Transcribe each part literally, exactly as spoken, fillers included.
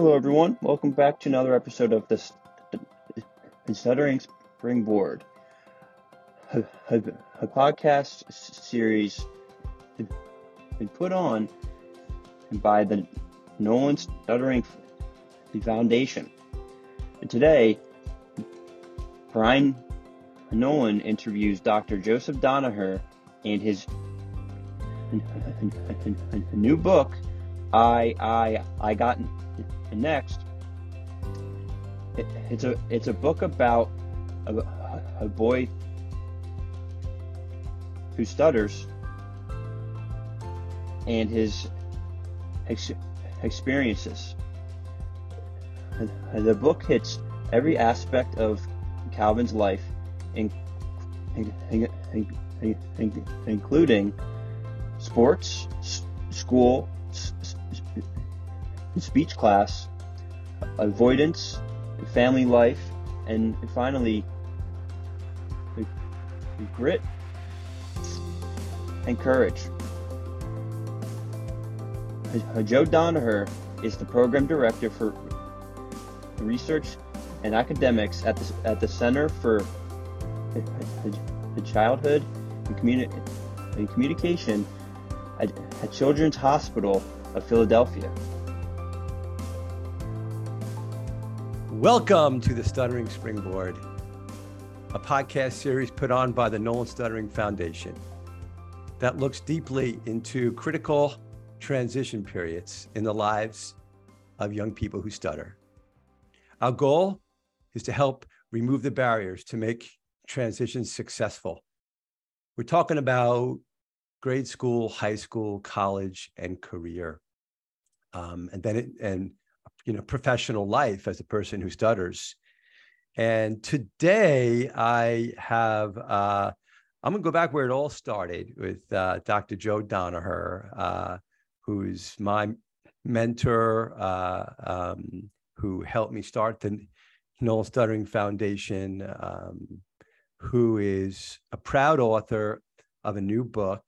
Hello everyone, welcome back to another episode of the Stuttering Springboard, a, a, a podcast series put on by the Nolan Stuttering Foundation. And today, Brian Nolan interviews Doctor Joseph Donaher and his new book, I, I, I Got Next. It, it's a it's a book about a, a boy who stutters and his ex- experiences. The book hits every aspect of Calvin's life, in, in, in, in, in, in, including sports, s- school, s- speech class, avoidance, family life, and finally grit and courage. Joe Donaher is the program director for research and academics at the at the Center for Childhood and Communi- Communication at, at Children's Hospital of Philadelphia. Welcome to the Stuttering Springboard, a podcast series put on by the Nolan Stuttering Foundation that looks deeply into critical transition periods in the lives of young people who stutter. Our goal is to help remove the barriers to make transitions successful. We're talking about grade school, high school, college, and career, um, and then it, and you know, professional life as a person who stutters. And today I have, uh, I'm going to go back where it all started with uh, Doctor Joe Donaher, uh, who's my mentor, uh, um, who helped me start the Nolan Stuttering Foundation, um, who is a proud author of a new book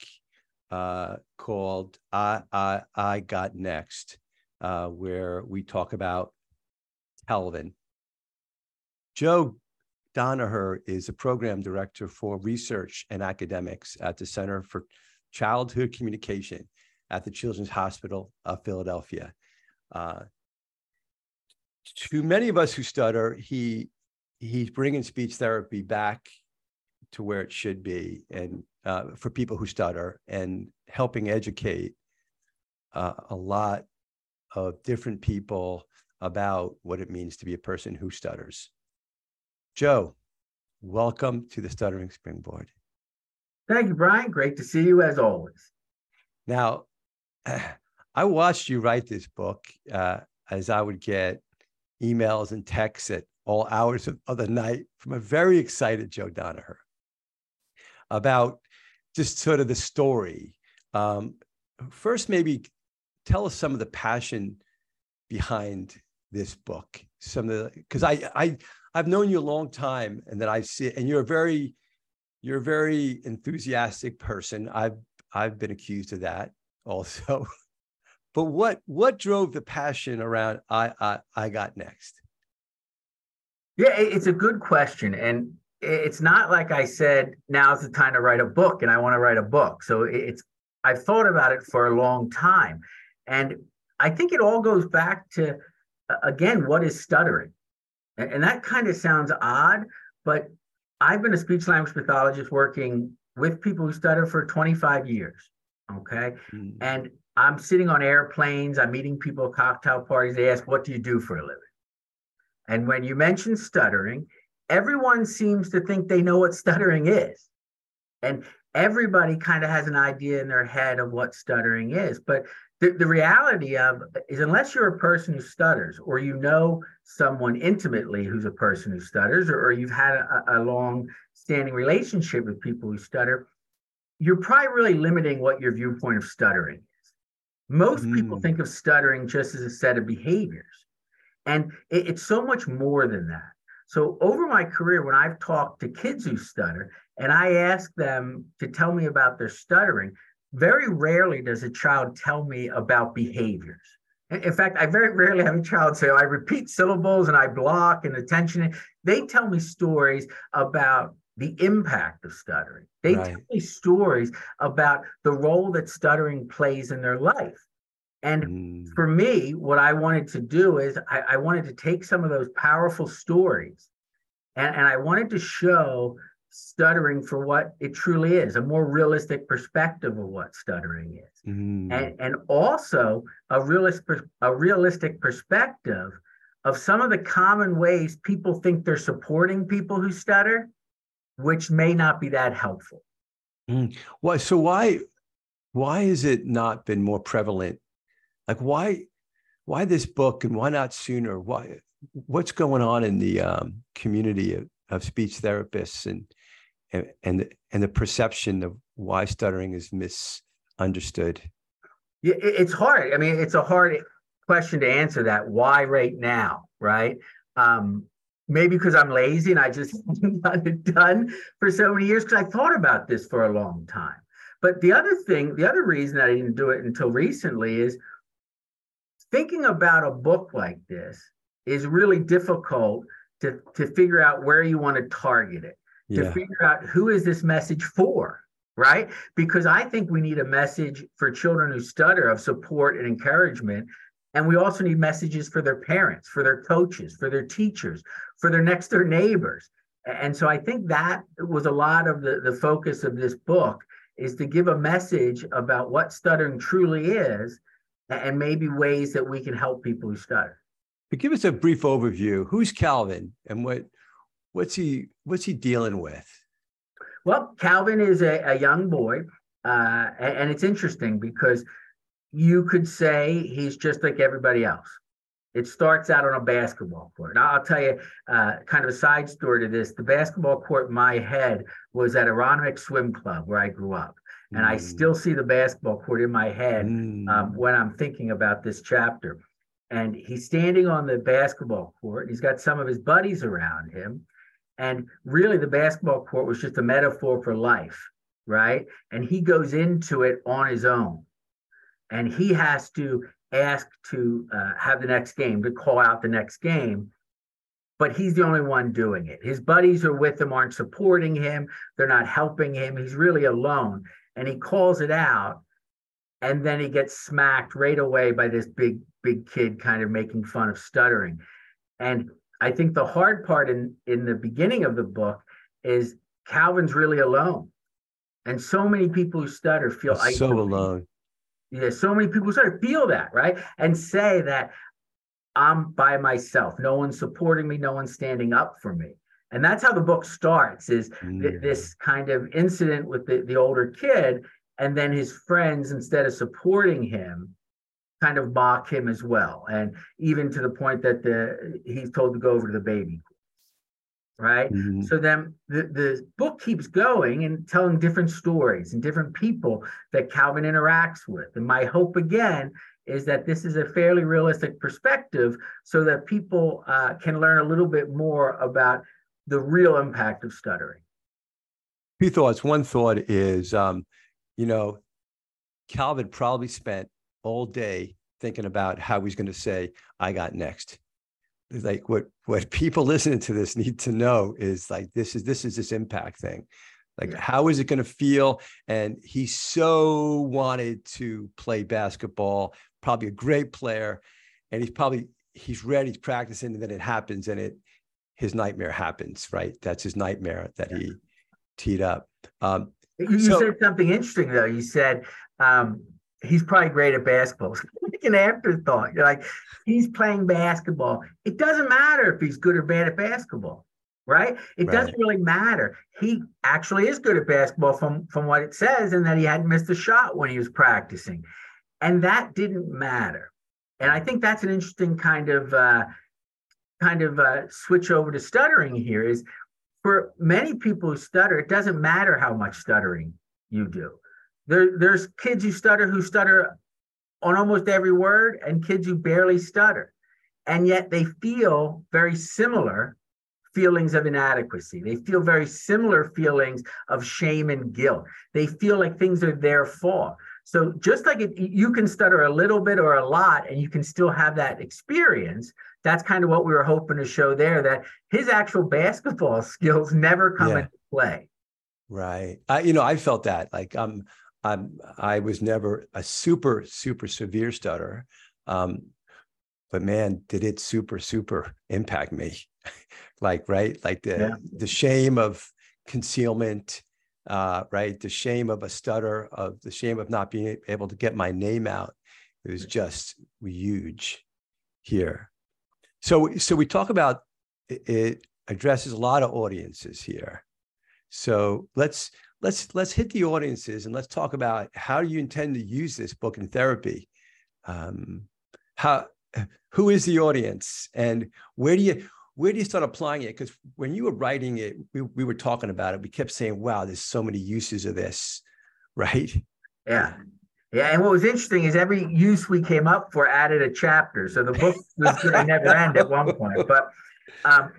uh, called I, I, I Got Next. Uh, where we talk about Calvin. Joe Donaher is a program director for research and academics at the Center for Childhood Communication at the Children's Hospital of Philadelphia. Uh, to many of us who stutter, he he's bringing speech therapy back to where it should be, and uh, for people who stutter, and helping educate uh, a lot of different people about what it means to be a person who stutters. Joe, welcome to the Stuttering Springboard. Thank you, Brian. Great to see you as always. Now, I watched you write this book uh, as I would get emails and texts at all hours of, of the night from a very excited Joe Donaher about just sort of the story. Um, first, maybe tell us some of the passion behind this book. Some of the, because I I I've known you a long time, and that I see, and you're a very you're a very enthusiastic person. I've I've been accused of that also. But what what drove the passion around I I I Got Next? Yeah, it's a good question, and it's not like I said now's the time to write a book, and I want to write a book. So it's I've thought about it for a long time. And I think it all goes back to, again, what is stuttering? And, and that kind of sounds odd, but I've been a speech language pathologist working with people who stutter for twenty-five years, okay? Mm. And I'm sitting on airplanes, I'm meeting people at cocktail parties, they ask, what do you do for a living? And when you mention stuttering, everyone seems to think they know what stuttering is. And everybody kind of has an idea in their head of what stuttering is, but The, the reality of is unless you're a person who stutters, or you know someone intimately who's a person who stutters, or, or you've had a, a long-standing relationship with people who stutter, you're probably really limiting what your viewpoint of stuttering is. Most mm. people think of stuttering just as a set of behaviors, and it, it's so much more than that. So over my career, when I've talked to kids who stutter, and I ask them to tell me about their stuttering, very rarely does a child tell me about behaviors. In fact, I very rarely have a child say, I repeat syllables and I block and attention. They tell me stories about the impact of stuttering. They right. tell me stories about the role that stuttering plays in their life. And mm. for me, what I wanted to do is I, I wanted to take some of those powerful stories and, and I wanted to show stuttering for what it truly is, a more realistic perspective of what stuttering is. Mm. And, and also a realist, a realistic perspective of some of the common ways people think they're supporting people who stutter, which may not be that helpful. Mm. Why? So why, why has it not been more prevalent? Like why, why this book and why not sooner? Why, what's going on in the um, community of, of speech therapists and, and, and, and the perception of why stuttering is misunderstood? Yeah, it's hard. I mean, it's a hard question to answer that. Why right now? Right. Um, maybe because I'm lazy and I just got it done for so many years, because I thought about this for a long time. But the other thing, the other reason I didn't do it until recently is thinking about a book like this is really difficult to, to figure out where you want to target it, yeah. to figure out who is this message for, right? Because I think we need a message for children who stutter of support and encouragement. And we also need messages for their parents, for their coaches, for their teachers, for their next door neighbors. And so I think that was a lot of the, the focus of this book, is to give a message about what stuttering truly is and maybe ways that we can help people who stutter. But give us a brief overview. Who's Calvin and what what's he what's he dealing with? Well, Calvin is a, a young boy, uh, and, and it's interesting because you could say he's just like everybody else. It starts out on a basketball court. Now, I'll tell you uh, kind of a side story to this. The basketball court in my head was at Aaron Swim Club, where I grew up. And mm. I still see the basketball court in my head mm. um, when I'm thinking about this chapter. And he's standing on the basketball court. He's got some of his buddies around him. And really, the basketball court was just a metaphor for life, right? And he goes into it on his own. And he has to ask to uh, have the next game, to call out the next game, but he's the only one doing it. His buddies are with him, aren't supporting him. They're not helping him. He's really alone. And he calls it out, and then he gets smacked right away by this big, big kid kind of making fun of stuttering. And I think the hard part in, in the beginning of the book is Calvin's really alone. And so many people who stutter feel isolated. So alone. Yeah, so many people sort of feel that, right? And say that I'm by myself. No one's supporting me. No one's standing up for me. And that's how the book starts, is th- this kind of incident with the, the older kid. And then his friends, instead of supporting him, kind of mock him as well. And even to the point that the he's told to go over to the baby, right? Mm-hmm. So then the, the book keeps going and telling different stories and different people that Calvin interacts with. And my hope, again, is that this is a fairly realistic perspective so that people uh, can learn a little bit more about the real impact of stuttering. Two thoughts. One thought is, um, you know, Calvin probably spent all day thinking about how he's going to say, I got next. Like what what people listening to this need to know is like this is this is this impact thing. Like, yeah. How is it going to feel? And he so wanted to play basketball, probably a great player. And he's probably he's ready, he's practicing, and then it happens, and it his nightmare happens, right? That's his nightmare that yeah. he teed up. Um you so, said something interesting though. You said um he's probably great at basketball. It's like an afterthought. You're like, he's playing basketball. It doesn't matter if he's good or bad at basketball, right? It right. doesn't really matter. He actually is good at basketball from, from what it says, and that he hadn't missed a shot when he was practicing. And that didn't matter. And I think that's an interesting kind of uh, kind of uh, switch over to stuttering here, is for many people who stutter, it doesn't matter how much stuttering you do. There, there's kids who stutter who stutter on almost every word, and kids who barely stutter. And yet they feel very similar feelings of inadequacy. They feel very similar feelings of shame and guilt. They feel like things are their fault. So just like it, you can stutter a little bit or a lot, and you can still have that experience. That's kind of what we were hoping to show there, that his actual basketball skills never come yeah. into play. Right. I, you know, I felt that like um, I'm, I was never a super, super severe stutterer. Um, but man, did it super, super impact me. like, right. Like the, yeah. the shame of concealment, uh, right. The shame of a stutter, of the shame of not being able to get my name out. It was just huge here. So, so we talk about, it addresses a lot of audiences here. So let's, let's, let's hit the audiences and let's talk about how you intend to use this book in therapy. Um, how, who is the audience, and where do you, where do you start applying it? Because when you were writing it, we, we were talking about it. We kept saying, wow, there's so many uses of this, right? Yeah. Yeah, and what was interesting is every use we came up for added a chapter. So the book was going to never end at one point. But um,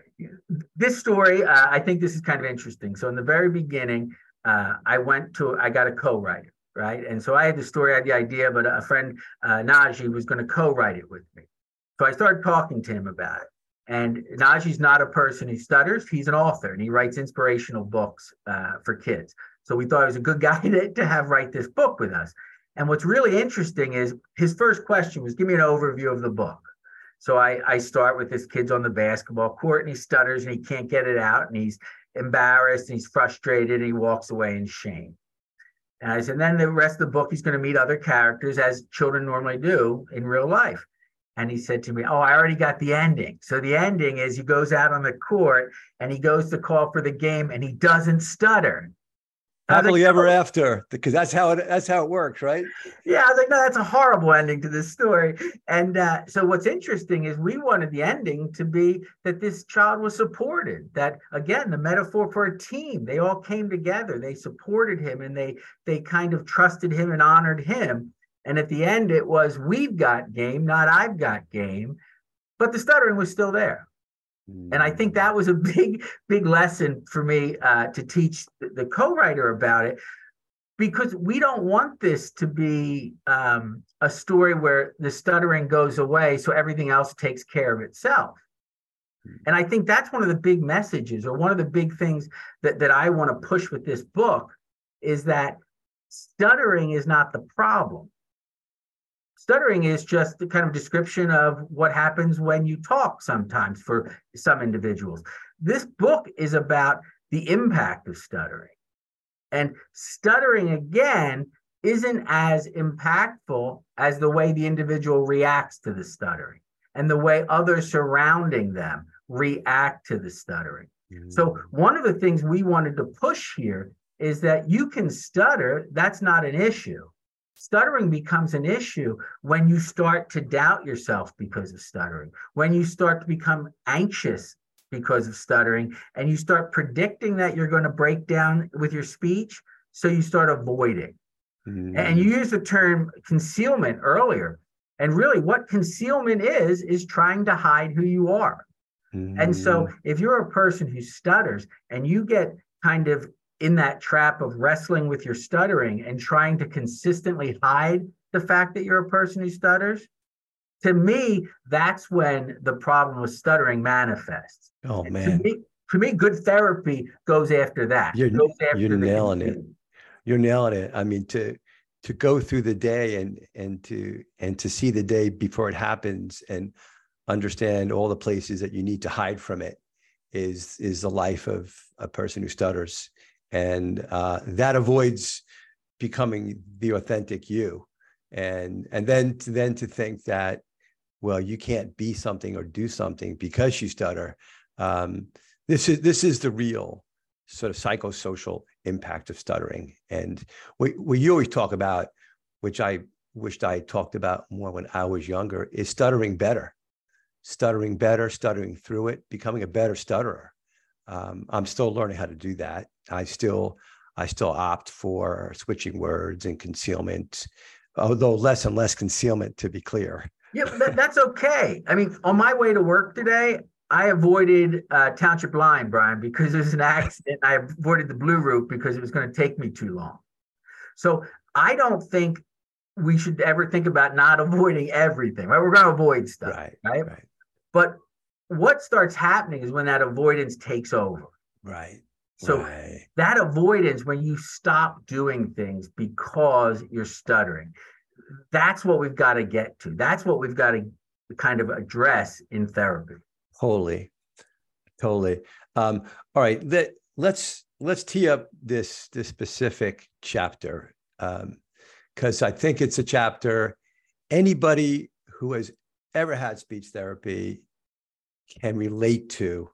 this story, uh, I think this is kind of interesting. So in the very beginning, uh, I went to, I got a co-writer, right? And so I had the story, I had the idea, but a friend, uh, Najee, was going to co-write it with me. So I started talking to him about it. And Najee's not a person who stutters. He's an author, and he writes inspirational books uh, for kids. So we thought he was a good guy to, to have write this book with us. And what's really interesting is his first question was, give me an overview of the book. So I, I start with this kid's on the basketball court, and he stutters, and he can't get it out, and he's embarrassed, and he's frustrated, and he walks away in shame. And I said, and then the rest of the book, he's going to meet other characters, as children normally do in real life. And he said to me, oh, I already got the ending. So the ending is he goes out on the court, and he goes to call for the game, and he doesn't stutter. Happily ever after, because that's how it that's how it works, right? Yeah, I was like, no, that's a horrible ending to this story. And uh, so what's interesting is we wanted the ending to be that this child was supported, that, again, the metaphor for a team. They all came together. They supported him, and they they kind of trusted him and honored him. And at the end, it was, we've got game, not I've got game. But the stuttering was still there. And I think that was a big, big lesson for me uh, to teach the co-writer about it, because we don't want this to be um, a story where the stuttering goes away so everything else takes care of itself. And I think that's one of the big messages, or one of the big things that, that I want to push with this book, is that stuttering is not the problem. Stuttering is just the kind of description of what happens when you talk sometimes for some individuals. This book is about the impact of stuttering. And stuttering, again, isn't as impactful as the way the individual reacts to the stuttering and the way others surrounding them react to the stuttering. Mm-hmm. So one of the things we wanted to push here is that you can stutter. That's not an issue. Stuttering becomes an issue when you start to doubt yourself because of stuttering, when you start to become anxious because of stuttering, and you start predicting that you're going to break down with your speech, so you start avoiding. Mm. And you used the term concealment earlier. And really what concealment is, is trying to hide who you are. Mm. And so if you're a person who stutters and you get kind of in that trap of wrestling with your stuttering and trying to consistently hide the fact that you're a person who stutters, to me, that's when the problem with stuttering manifests. Oh, and man. To me, to me, good therapy goes after that. You're, goes after you're nailing it. You're nailing it. I mean, to to go through the day and and to and to see the day before it happens and understand all the places that you need to hide from it is is the life of a person who stutters. And uh, that avoids becoming the authentic you. And, and then, to, then to think that, well, you can't be something or do something because you stutter. Um, this is, this is the real sort of psychosocial impact of stuttering. And what, what you always talk about, which I wished I talked about more when I was younger, is stuttering better, stuttering better, stuttering through it, becoming a better stutterer. Um, I'm still learning how to do that. I still, I still opt for switching words and concealment, although less and less concealment, to be clear. Yeah, that, that's okay. I mean, on my way to work today, I avoided uh, Township Line, Brian, because there's an accident. I avoided the Blue Route because it was going to take me too long. So I don't think we should ever think about not avoiding everything, right? We're going to avoid stuff, right, right? Right? But what starts happening is when that avoidance takes over. Right. So right. that avoidance, when you stop doing things because you're stuttering, that's what we've got to get to. That's what we've got to kind of address in therapy. Totally. Totally. Um, all right. Let, let's, let's tee up this, this specific chapter. Um, Because I think it's a chapter anybody who has ever had speech therapy can relate to.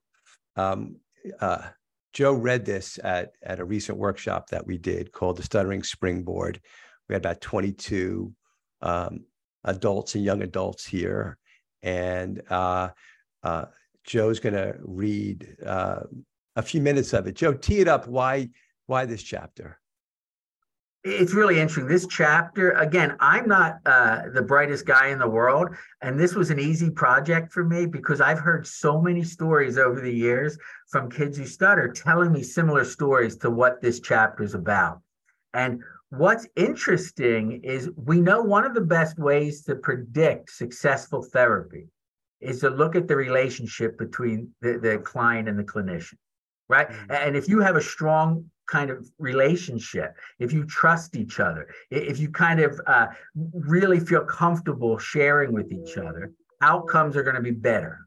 Um, uh, Joe read this at, at a recent workshop that we did called the Stuttering Springboard. We had about twenty-two um, adults and young adults here. And uh, uh, Joe's going to read uh, a few minutes of it. Joe, tee it up. Why, why this chapter? It's really interesting. This chapter, again, I'm not uh, the brightest guy in the world. And this was an easy project for me because I've heard so many stories over the years from kids who stutter telling me similar stories to what this chapter is about. And what's interesting is we know one of the best ways to predict successful therapy is to look at the relationship between the, the client and the clinician, right? And if you have a strong kind of relationship, if you trust each other, if you kind of uh, really feel comfortable sharing with each other, outcomes are going to be better,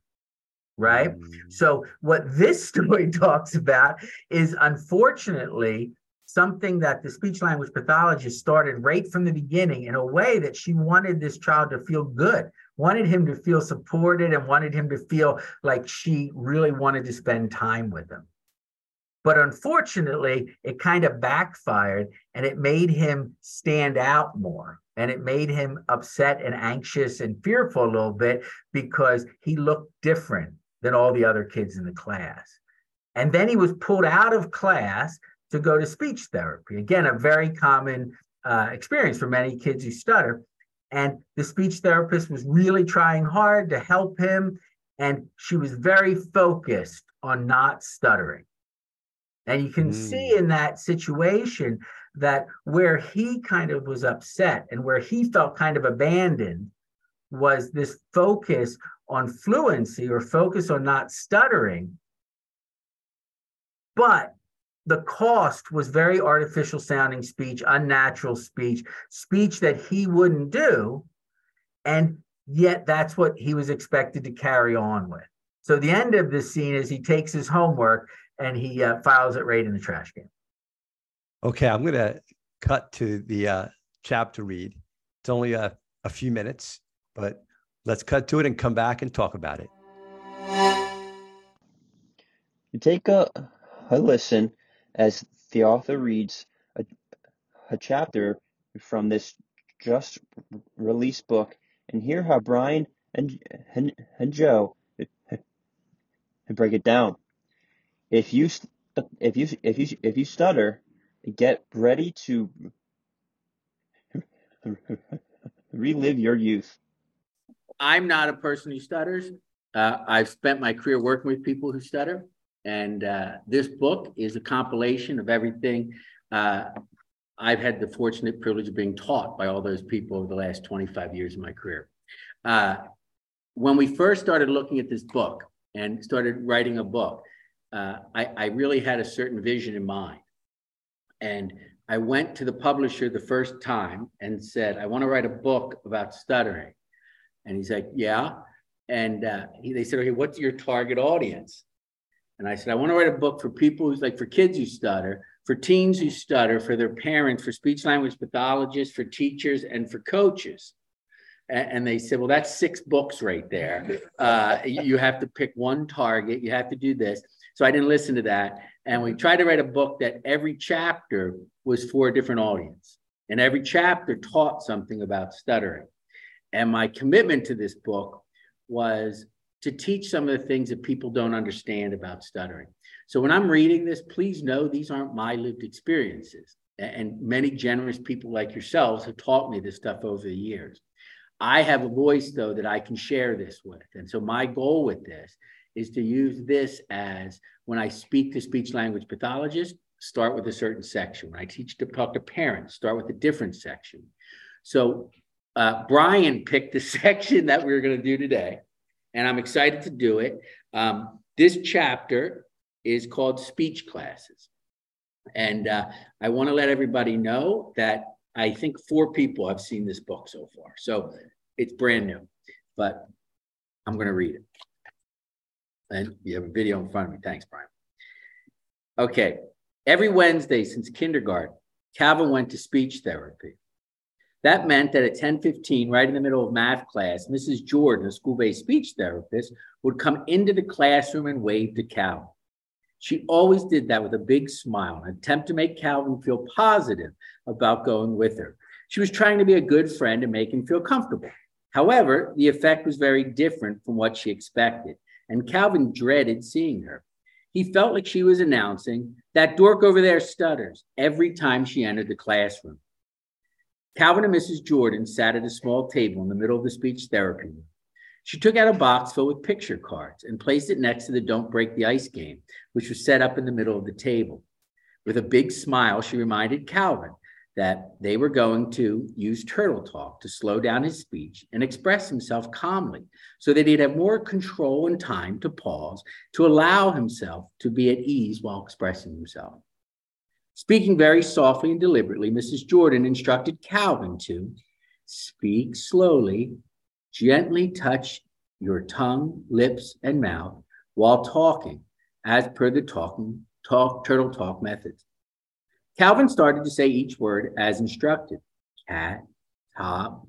right? Mm-hmm. So what this story talks about is, unfortunately, something that the speech language pathologist started right from the beginning in a way that she wanted this child to feel good, wanted him to feel supported, and wanted him to feel like she really wanted to spend time with him. But unfortunately, it kind of backfired and it made him stand out more. And it made him upset and anxious and fearful a little bit because he looked different than all the other kids in the class. And then he was pulled out of class to go to speech therapy. Again, a very common uh, experience for many kids who stutter. And the speech therapist was really trying hard to help him. And she was very focused on not stuttering. And you can mm. see in that situation that where he kind of was upset and where he felt kind of abandoned was this focus on fluency or focus on not stuttering. But the cost was very artificial sounding speech, unnatural speech, speech that he wouldn't do. And yet that's what he was expected to carry on with. So the end of this scene is he takes his homework and he uh, files it right in the trash can. Okay, I'm going to cut to the uh, chapter read. It's only a, a few minutes, but let's cut to it and come back and talk about it. You take a, a listen as the author reads a, a chapter from this just released book and hear how Brian and, and, and Joe and break it down. If you, if you, if you, if you stutter, get ready to relive your youth. I'm not a person who stutters. Uh, I've spent my career working with people who stutter. And uh, this book is a compilation of everything. Uh, I've had the fortunate privilege of being taught by all those people over the last twenty-five years of my career. Uh, when we first started looking at this book and started writing a book, Uh, I, I really had a certain vision in mind. And I went to the publisher the first time and said, I want to write a book about stuttering. And he's like, yeah. And uh, he, they said, okay, what's your target audience? And I said, I want to write a book for people who's like for kids who stutter, for teens who stutter, for their parents, for speech language pathologists, for teachers, and for coaches. And they said, well, that's six books right there. Uh, you have to pick one target. You have to do this. So I didn't listen to that. And we tried to write a book that every chapter was for a different audience. And every chapter taught something about stuttering. And my commitment to this book was to teach some of the things that people don't understand about stuttering. So when I'm reading this, please know these aren't my lived experiences. And many generous people like yourselves have taught me this stuff over the years. I have a voice, though, that I can share this with. And so my goal with this is to use this as, when I speak to speech language pathologists, start with a certain section. When I teach to talk to parents, start with a different section. So uh, Brian picked the section that we were going to do today, and I'm excited to do it. Um, this chapter is called Speech Classes. And uh, I want to let everybody know that I think four people have seen this book so far. So it's brand new, but I'm going to read it. And you have a video in front of me. Thanks, Brian. Okay. Every Wednesday since kindergarten, Calvin went to speech therapy. That meant that at ten fifteen, right in the middle of math class, Missus Jordan, a school-based speech therapist, would come into the classroom and wave to Calvin. She always did that with a big smile, an attempt to make Calvin feel positive about going with her. She was trying to be a good friend and make him feel comfortable. However, the effect was very different from what she expected, and Calvin dreaded seeing her. He felt like she was announcing, "That dork over there stutters," every time she entered the classroom. Calvin and Missus Jordan sat at a small table in the middle of the speech therapy room. She took out a box filled with picture cards and placed it next to the Don't Break the Ice game, which was set up in the middle of the table. With a big smile, she reminded Calvin that they were going to use turtle talk to slow down his speech and express himself calmly so that he'd have more control and time to pause to allow himself to be at ease while expressing himself. Speaking very softly and deliberately, Missus Jordan instructed Calvin to speak slowly, gently touch your tongue, lips, and mouth while talking, as per the talking, talk, turtle talk methods. Calvin started to say each word as instructed: cat, top,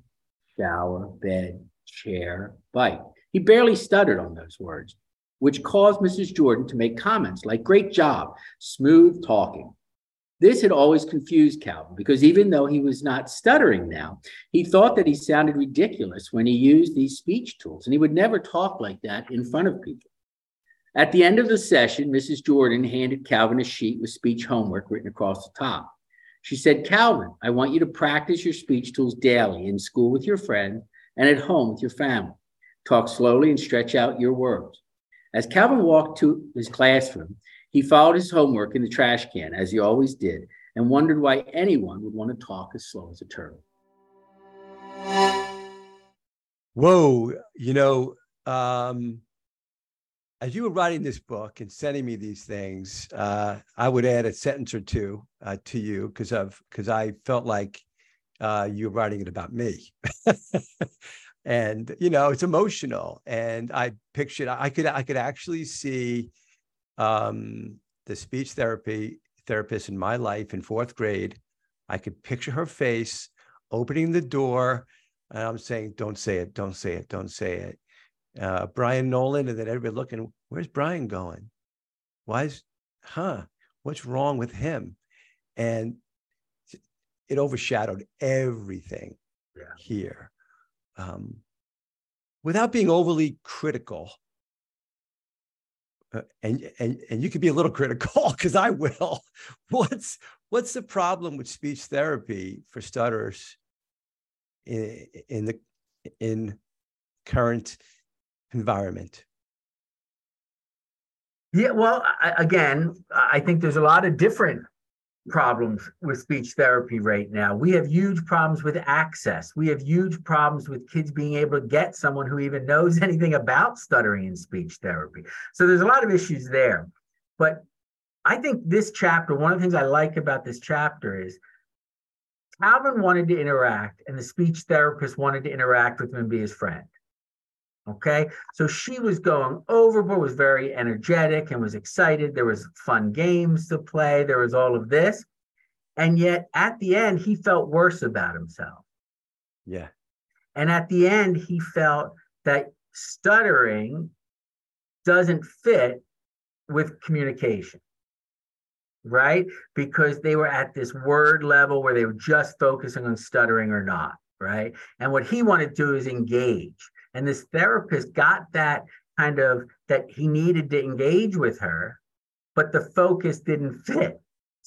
shower, bed, chair, bike. He barely stuttered on those words, which caused Missus Jordan to make comments like, "Great job, smooth talking." This had always confused Calvin because even though he was not stuttering now, he thought that he sounded ridiculous when he used these speech tools, and he would never talk like that in front of people. At the end of the session, Missus Jordan handed Calvin a sheet with speech homework written across the top. She said, "Calvin, I want you to practice your speech tools daily in school with your friends and at home with your family. Talk slowly and stretch out your words." As Calvin walked to his classroom, he followed his homework in the trash can, as he always did, and wondered why anyone would want to talk as slow as a turtle. Whoa, you know, um, as you were writing this book and sending me these things, uh, I would add a sentence or two uh, to you because I've because I felt like uh, you were writing it about me. And, you know, it's emotional. And I pictured I could I could actually see Um, the speech therapy therapist in my life in fourth grade. I could picture her face opening the door, and I'm saying, "Don't say it, don't say it, don't say it." Uh, Brian Nolan, and then everybody looking, "Where's Brian going? Why is, huh? What's wrong with him?" And it overshadowed everything yeah. here, um, without being overly critical. Uh, and, and and you could be a little critical, because I will. What's what's the problem with speech therapy for stutterers in, in the in current environment? Yeah, well, I, again, I think there's a lot of different problems with speech therapy right now. We have huge problems with access. We have huge problems with kids being able to get someone who even knows anything about stuttering and speech therapy. So there's a lot of issues there. But I think this chapter, one of the things I like about this chapter is Calvin wanted to interact, and the speech therapist wanted to interact with him and be his friend. Okay, so she was going overboard, was very energetic and was excited. There was fun games to play. There was all of this. And yet at the end, he felt worse about himself. Yeah. And at the end, he felt that stuttering doesn't fit with communication, right? Because they were at this word level where they were just focusing on stuttering or not, right? And what he wanted to do is engage. And this therapist got that kind of, that he needed to engage with her, but the focus didn't fit.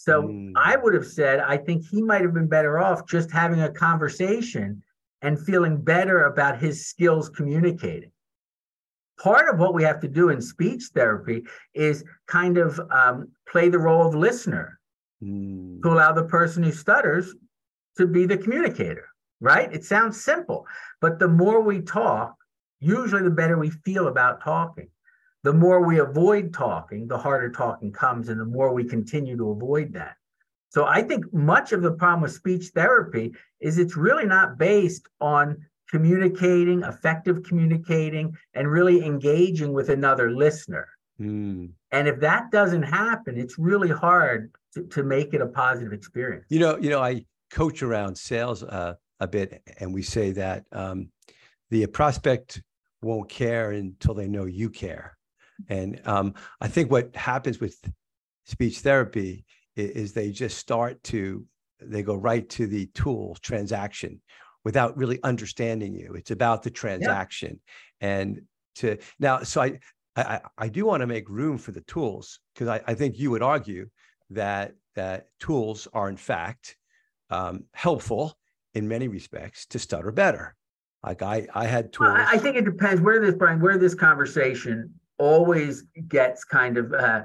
So mm. I would have said, I think he might have been better off just having a conversation and feeling better about his skills communicating. Part of what we have to do in speech therapy is kind of um, play the role of listener mm. to allow the person who stutters to be the communicator. right? It sounds simple, but the more we talk, usually the better we feel about talking. The more we avoid talking, the harder talking comes, and the more we continue to avoid that. So I think much of the problem with speech therapy is it's really not based on communicating, effective communicating, and really engaging with another listener. Mm. And if that doesn't happen, it's really hard to, to make it a positive experience. You know, you know, I coach around sales uh, a bit, and we say that um, the prospect won't care until they know you care. And um, I think what happens with speech therapy is, is they just start to, they go right to the tool transaction without really understanding you. It's about the transaction. Yeah. And to now, so I, I, I do want to make room for the tools, because I, I think you would argue that that tools are, in fact, um, helpful in many respects to stutter better. Like I, I had tools. Well, I think it depends where this, Brian, where this conversation always gets kind of uh,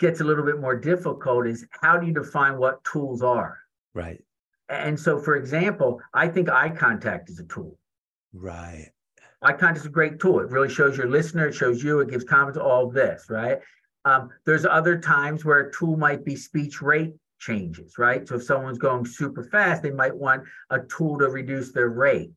gets a little bit more difficult is how do you define what tools are? Right. And so, for example, I think eye contact is a tool. Right. Eye contact is a great tool. It really shows your listener, it shows you, it gives confidence, all this, right? Um, there's other times where a tool might be speech rate changes, right? So if someone's going super fast, they might want a tool to reduce their rate.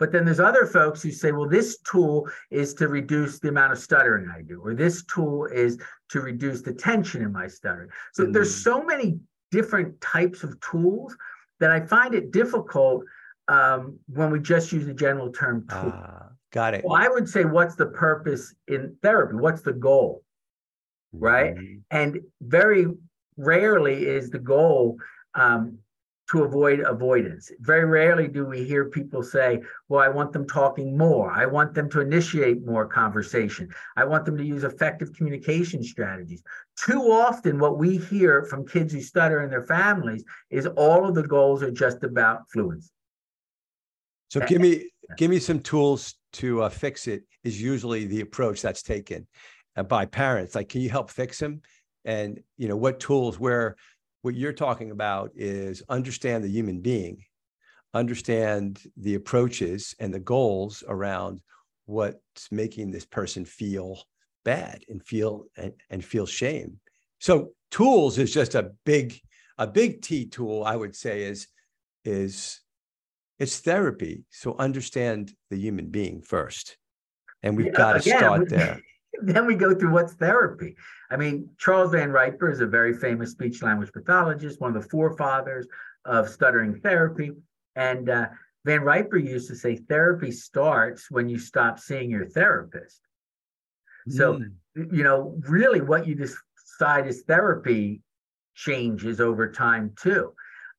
But then there's other folks who say, well, this tool is to reduce the amount of stuttering I do, or this tool is to reduce the tension in my stuttering. So mm. there's so many different types of tools that I find it difficult um, when we just use the general term tool. Uh, got it. Well, I would say, what's the purpose in therapy? What's the goal, right? Mm-hmm. And very rarely is the goal um, to avoid avoidance. Very rarely do we hear people say, well, I want them talking more. I want them to initiate more conversation. I want them to use effective communication strategies. Too often what we hear from kids who stutter in their families is all of the goals are just about fluency. So give me, give me some tools to uh, fix it is usually the approach that's taken by parents. Like, can you help fix him? And, you know, what tools where what you're talking about is understand the human being, understand the approaches and the goals around what's making this person feel bad and feel and, and feel shame. So tools is just a big, a big T tool, I would say, is, is it's therapy. So understand the human being first. And we've yeah, got to again, start there. Then we go through what's therapy. I mean, Charles Van Riper is a very famous speech language pathologist, one of the forefathers of stuttering therapy. And uh, Van Riper used to say, therapy starts when you stop seeing your therapist. So, mm. you know, really what you decide is therapy changes over time too.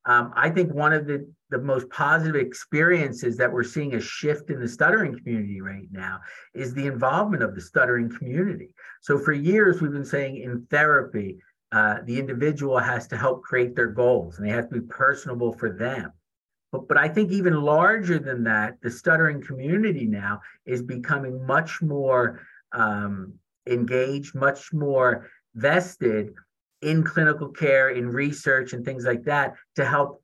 Um, I think one of the, the most positive experiences that we're seeing a shift in the stuttering community right now is the involvement of the stuttering community. So for years, we've been saying in therapy, uh, the individual has to help create their goals and they have to be personable for them. But, but I think even larger than that, the stuttering community now is becoming much more um, engaged, much more vested in clinical care, in research and things like that to help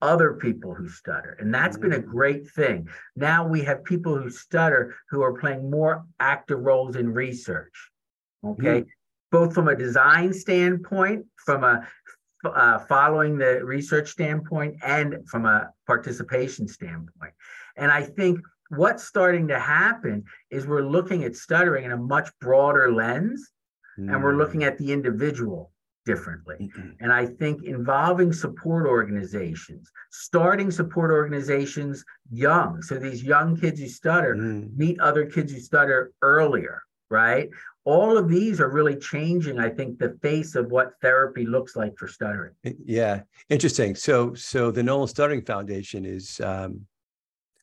other people who stutter. And that's mm. been a great thing. Now we have people who stutter who are playing more active roles in research, okay? Mm. Both from a design standpoint, from a uh, following the research standpoint, and from a participation standpoint. And I think what's starting to happen is we're looking at stuttering in a much broader lens, mm. and we're looking at the individual differently. Mm-hmm. And I think involving support organizations, starting support organizations young. So these young kids who stutter mm. meet other kids who stutter earlier, right? All of these are really changing, I think, the face of what therapy looks like for stuttering. Yeah, interesting. So so the Nolan Stuttering Foundation is, um,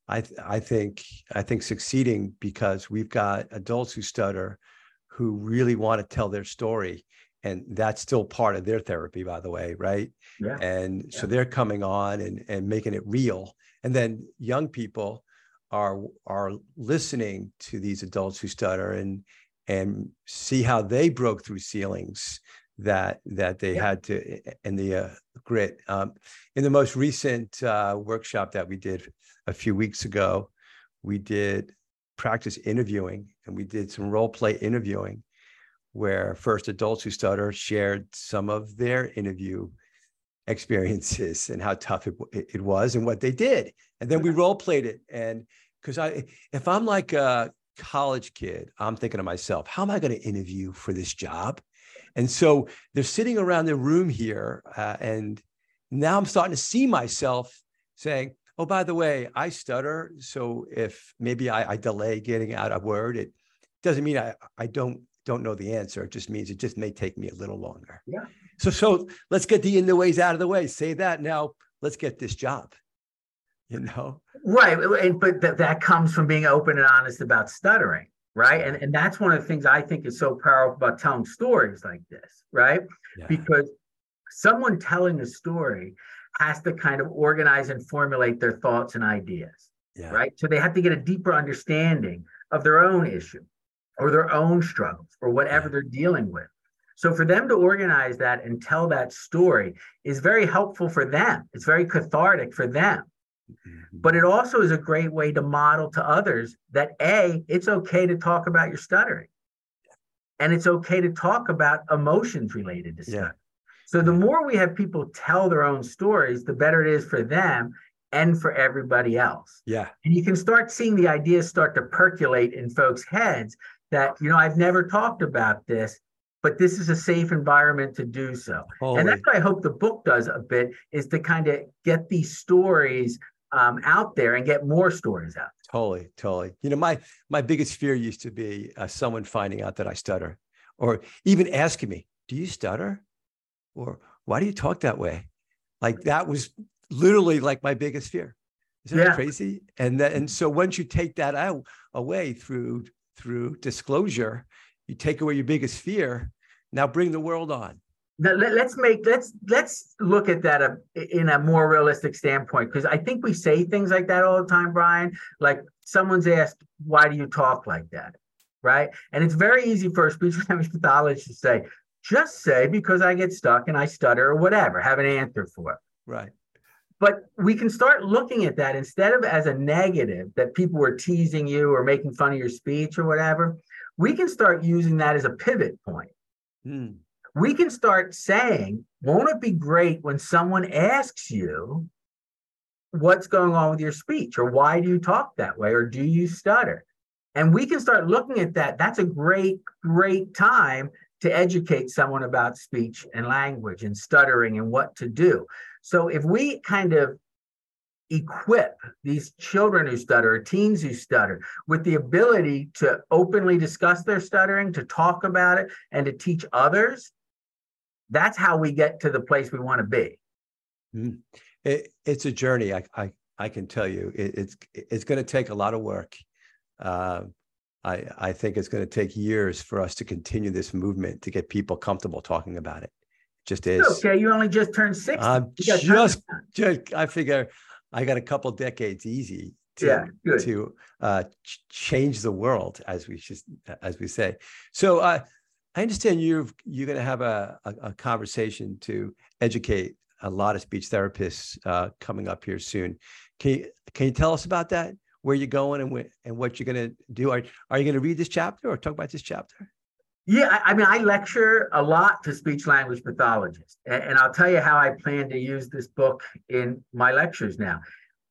I, th- I, think, I think, succeeding because we've got adults who stutter who really want to tell their story. And that's still part of their therapy, by the way, right? Yeah. And so yeah. they're coming on and, and making it real. And then young people are are listening to these adults who stutter and and see how they broke through ceilings that that they yeah. had to, and the uh, grit. Um, in the most recent uh, workshop that we did a few weeks ago, we did practice interviewing, and we did some role play interviewing, where first adults who stutter shared some of their interview experiences and how tough it, it was and what they did. And then we role played it. And because I, if I'm like a college kid, I'm thinking to myself, how am I going to interview for this job? And so they're sitting around the room here. Uh, and now I'm starting to see myself saying, oh, by the way, I stutter. So if maybe I, I delay getting out a word, it doesn't mean I, I don't don't know the answer. It just means it just may take me a little longer. Yeah. So, so let's get the in the ways out of the way. Say that now. Let's get this job. You know. Right, and but th- that comes from being open and honest about stuttering, right? And and that's one of the things I think is so powerful about telling stories like this, right? Yeah. Because someone telling a story has to kind of organize and formulate their thoughts and ideas, yeah. right? So they have to get a deeper understanding of their own issue, or their own struggles, or whatever yeah. they're dealing with. So for them to organize that and tell that story is very helpful for them. It's very cathartic for them. Mm-hmm. But it also is a great way to model to others that, A, it's okay to talk about your stuttering. And it's okay to talk about emotions related to stuttering. Yeah. So the more we have people tell their own stories, the better it is for them and for everybody else. Yeah. And you can start seeing the ideas start to percolate in folks' heads that, you know, I've never talked about this, but this is a safe environment to do so. Holy. And that's what I hope the book does a bit, is to kind of get these stories um, out there and get more stories out there. Totally, totally. You know, my my biggest fear used to be uh, someone finding out that I stutter, or even asking me, do you stutter? Or why do you talk that way? Like, that was literally like my biggest fear. Isn't yeah. that crazy? And that, and so once you take that out away through through disclosure, you take away your biggest fear. Now bring the world on. Now, let, let's make let's let's look at that a, in a more realistic standpoint, because I think we say things like that all the time, Brian. Like, someone's asked, "Why do you talk like that?" Right? And it's very easy for a speech pathologist to say, "Just say because I get stuck and I stutter or whatever. Have an answer for it." Right. But we can start looking at that instead of as a negative, that people were teasing you or making fun of your speech or whatever. We can start using that as a pivot point. Mm. We can start saying, won't it be great when someone asks you what's going on with your speech, or why do you talk that way, or do you stutter? And we can start looking at that. That's a great, great time to educate someone about speech and language and stuttering and what to do. So if we kind of equip these children who stutter, or teens who stutter, with the ability to openly discuss their stuttering, to talk about it, and to teach others, that's how we get to the place we want to be. Mm. It, it's a journey, I, I, I can tell you. It, it's it's going to take a lot of work. Uh, I, I think it's going to take years for us to continue this movement to get people comfortable talking about it. Just is. Okay, you only just turned sixty. I'm just, just, I figure I got a couple decades easy to yeah, to uh, ch- change the world, as we just as we say. So uh, I understand you're you're going to have a, a a conversation to educate a lot of speech therapists uh, coming up here soon. Can you, can you tell us about that? Where you're going and wh- and what you're going to do? Are are you going to read this chapter or talk about this chapter? Yeah, I mean, I lecture a lot to speech language pathologists, and I'll tell you how I plan to use this book in my lectures now.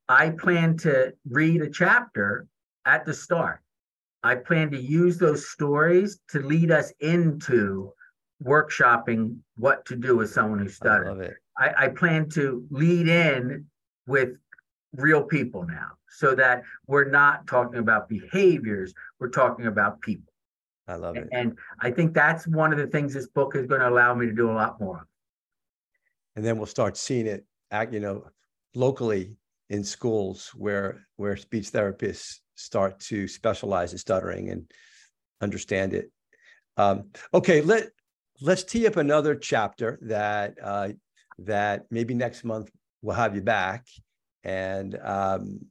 I plan to read a chapter at the start. I plan to use those stories to lead us into workshopping what to do with someone who stutters. I love it. I, I plan to lead in with real people now, so that we're not talking about behaviors, we're talking about people. I love it. And I think that's one of the things this book is going to allow me to do a lot more of. And then we'll start seeing it, you know, locally in schools where where speech therapists start to specialize in stuttering and understand it. Um, okay, let, let's tee up another chapter that uh, that maybe next month we'll have you back and um,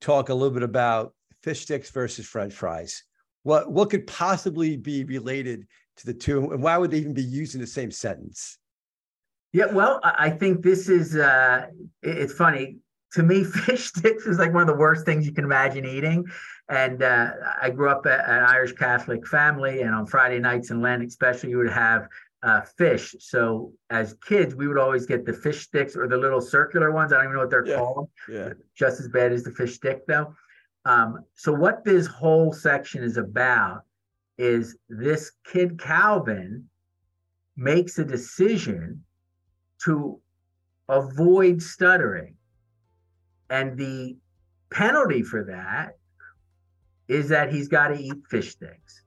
talk a little bit about fish sticks versus French fries. What what could possibly be related to the two? And why would they even be used in the same sentence? Yeah, well, I think this is, uh, it's funny. To me, fish sticks is like one of the worst things you can imagine eating. And uh, I grew up at an Irish Catholic family, and on Friday nights in Lent especially, you would have uh, fish. So as kids, we would always get the fish sticks or the little circular ones. I don't even know what they're yeah. called. Yeah. Just as bad as the fish stick, though. Um, so what this whole section is about is this kid Calvin makes a decision to avoid stuttering. And the penalty for that is that he's got to eat fish sticks.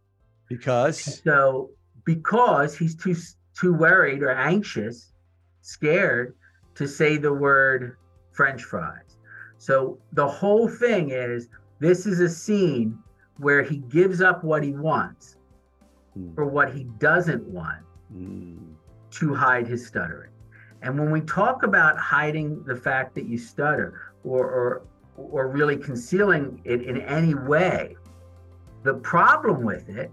Because? And so because he's too too worried or anxious, scared to say the word French fries. So the whole thing is, this is a scene where he gives up what he wants mm. for what he doesn't want mm. to hide his stuttering. And when we talk about hiding the fact that you stutter, Or, or or really concealing it in any way, the problem with it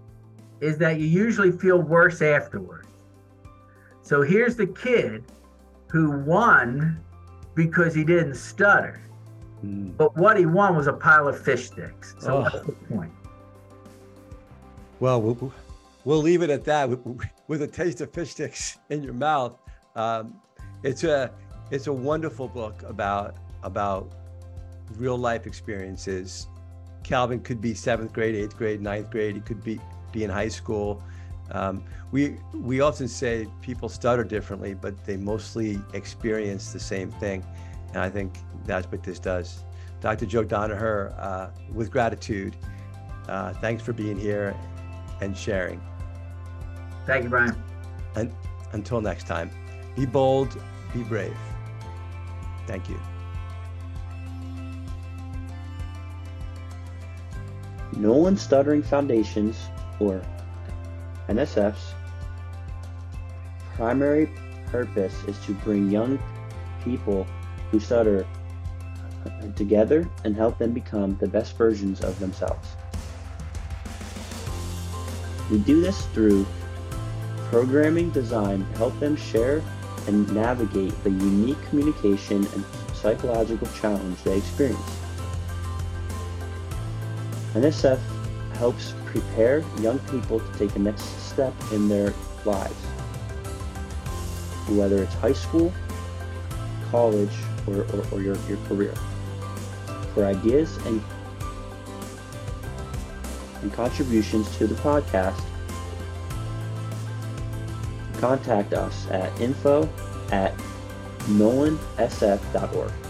is that you usually feel worse afterwards. So here's the kid who won because he didn't stutter, mm. but what he won was a pile of fish sticks. So oh. what's the point? Well, well, we'll leave it at that with a taste of fish sticks in your mouth. Um, it's a it's a wonderful book about about real life experiences. Calvin could be seventh grade, eighth grade, ninth grade. He could be, be in high school. Um, we, we often say people stutter differently, but they mostly experience the same thing. And I think that's what this does. Doctor Joe Donaher, uh, with gratitude, uh, thanks for being here and sharing. Thank you, Brian. And until next time, be bold, be brave. Thank you. Nolan Stuttering Foundation's, or N S F's, primary purpose is to bring young people who stutter together and help them become the best versions of themselves. We do this through programming designed to help them share and navigate the unique communication and psychological challenge they experience. N S F helps prepare young people to take the next step in their lives, whether it's high school, college, or, or, or your, your career, for ideas and, and contributions to the podcast. Contact us at info at nolan s f dot org.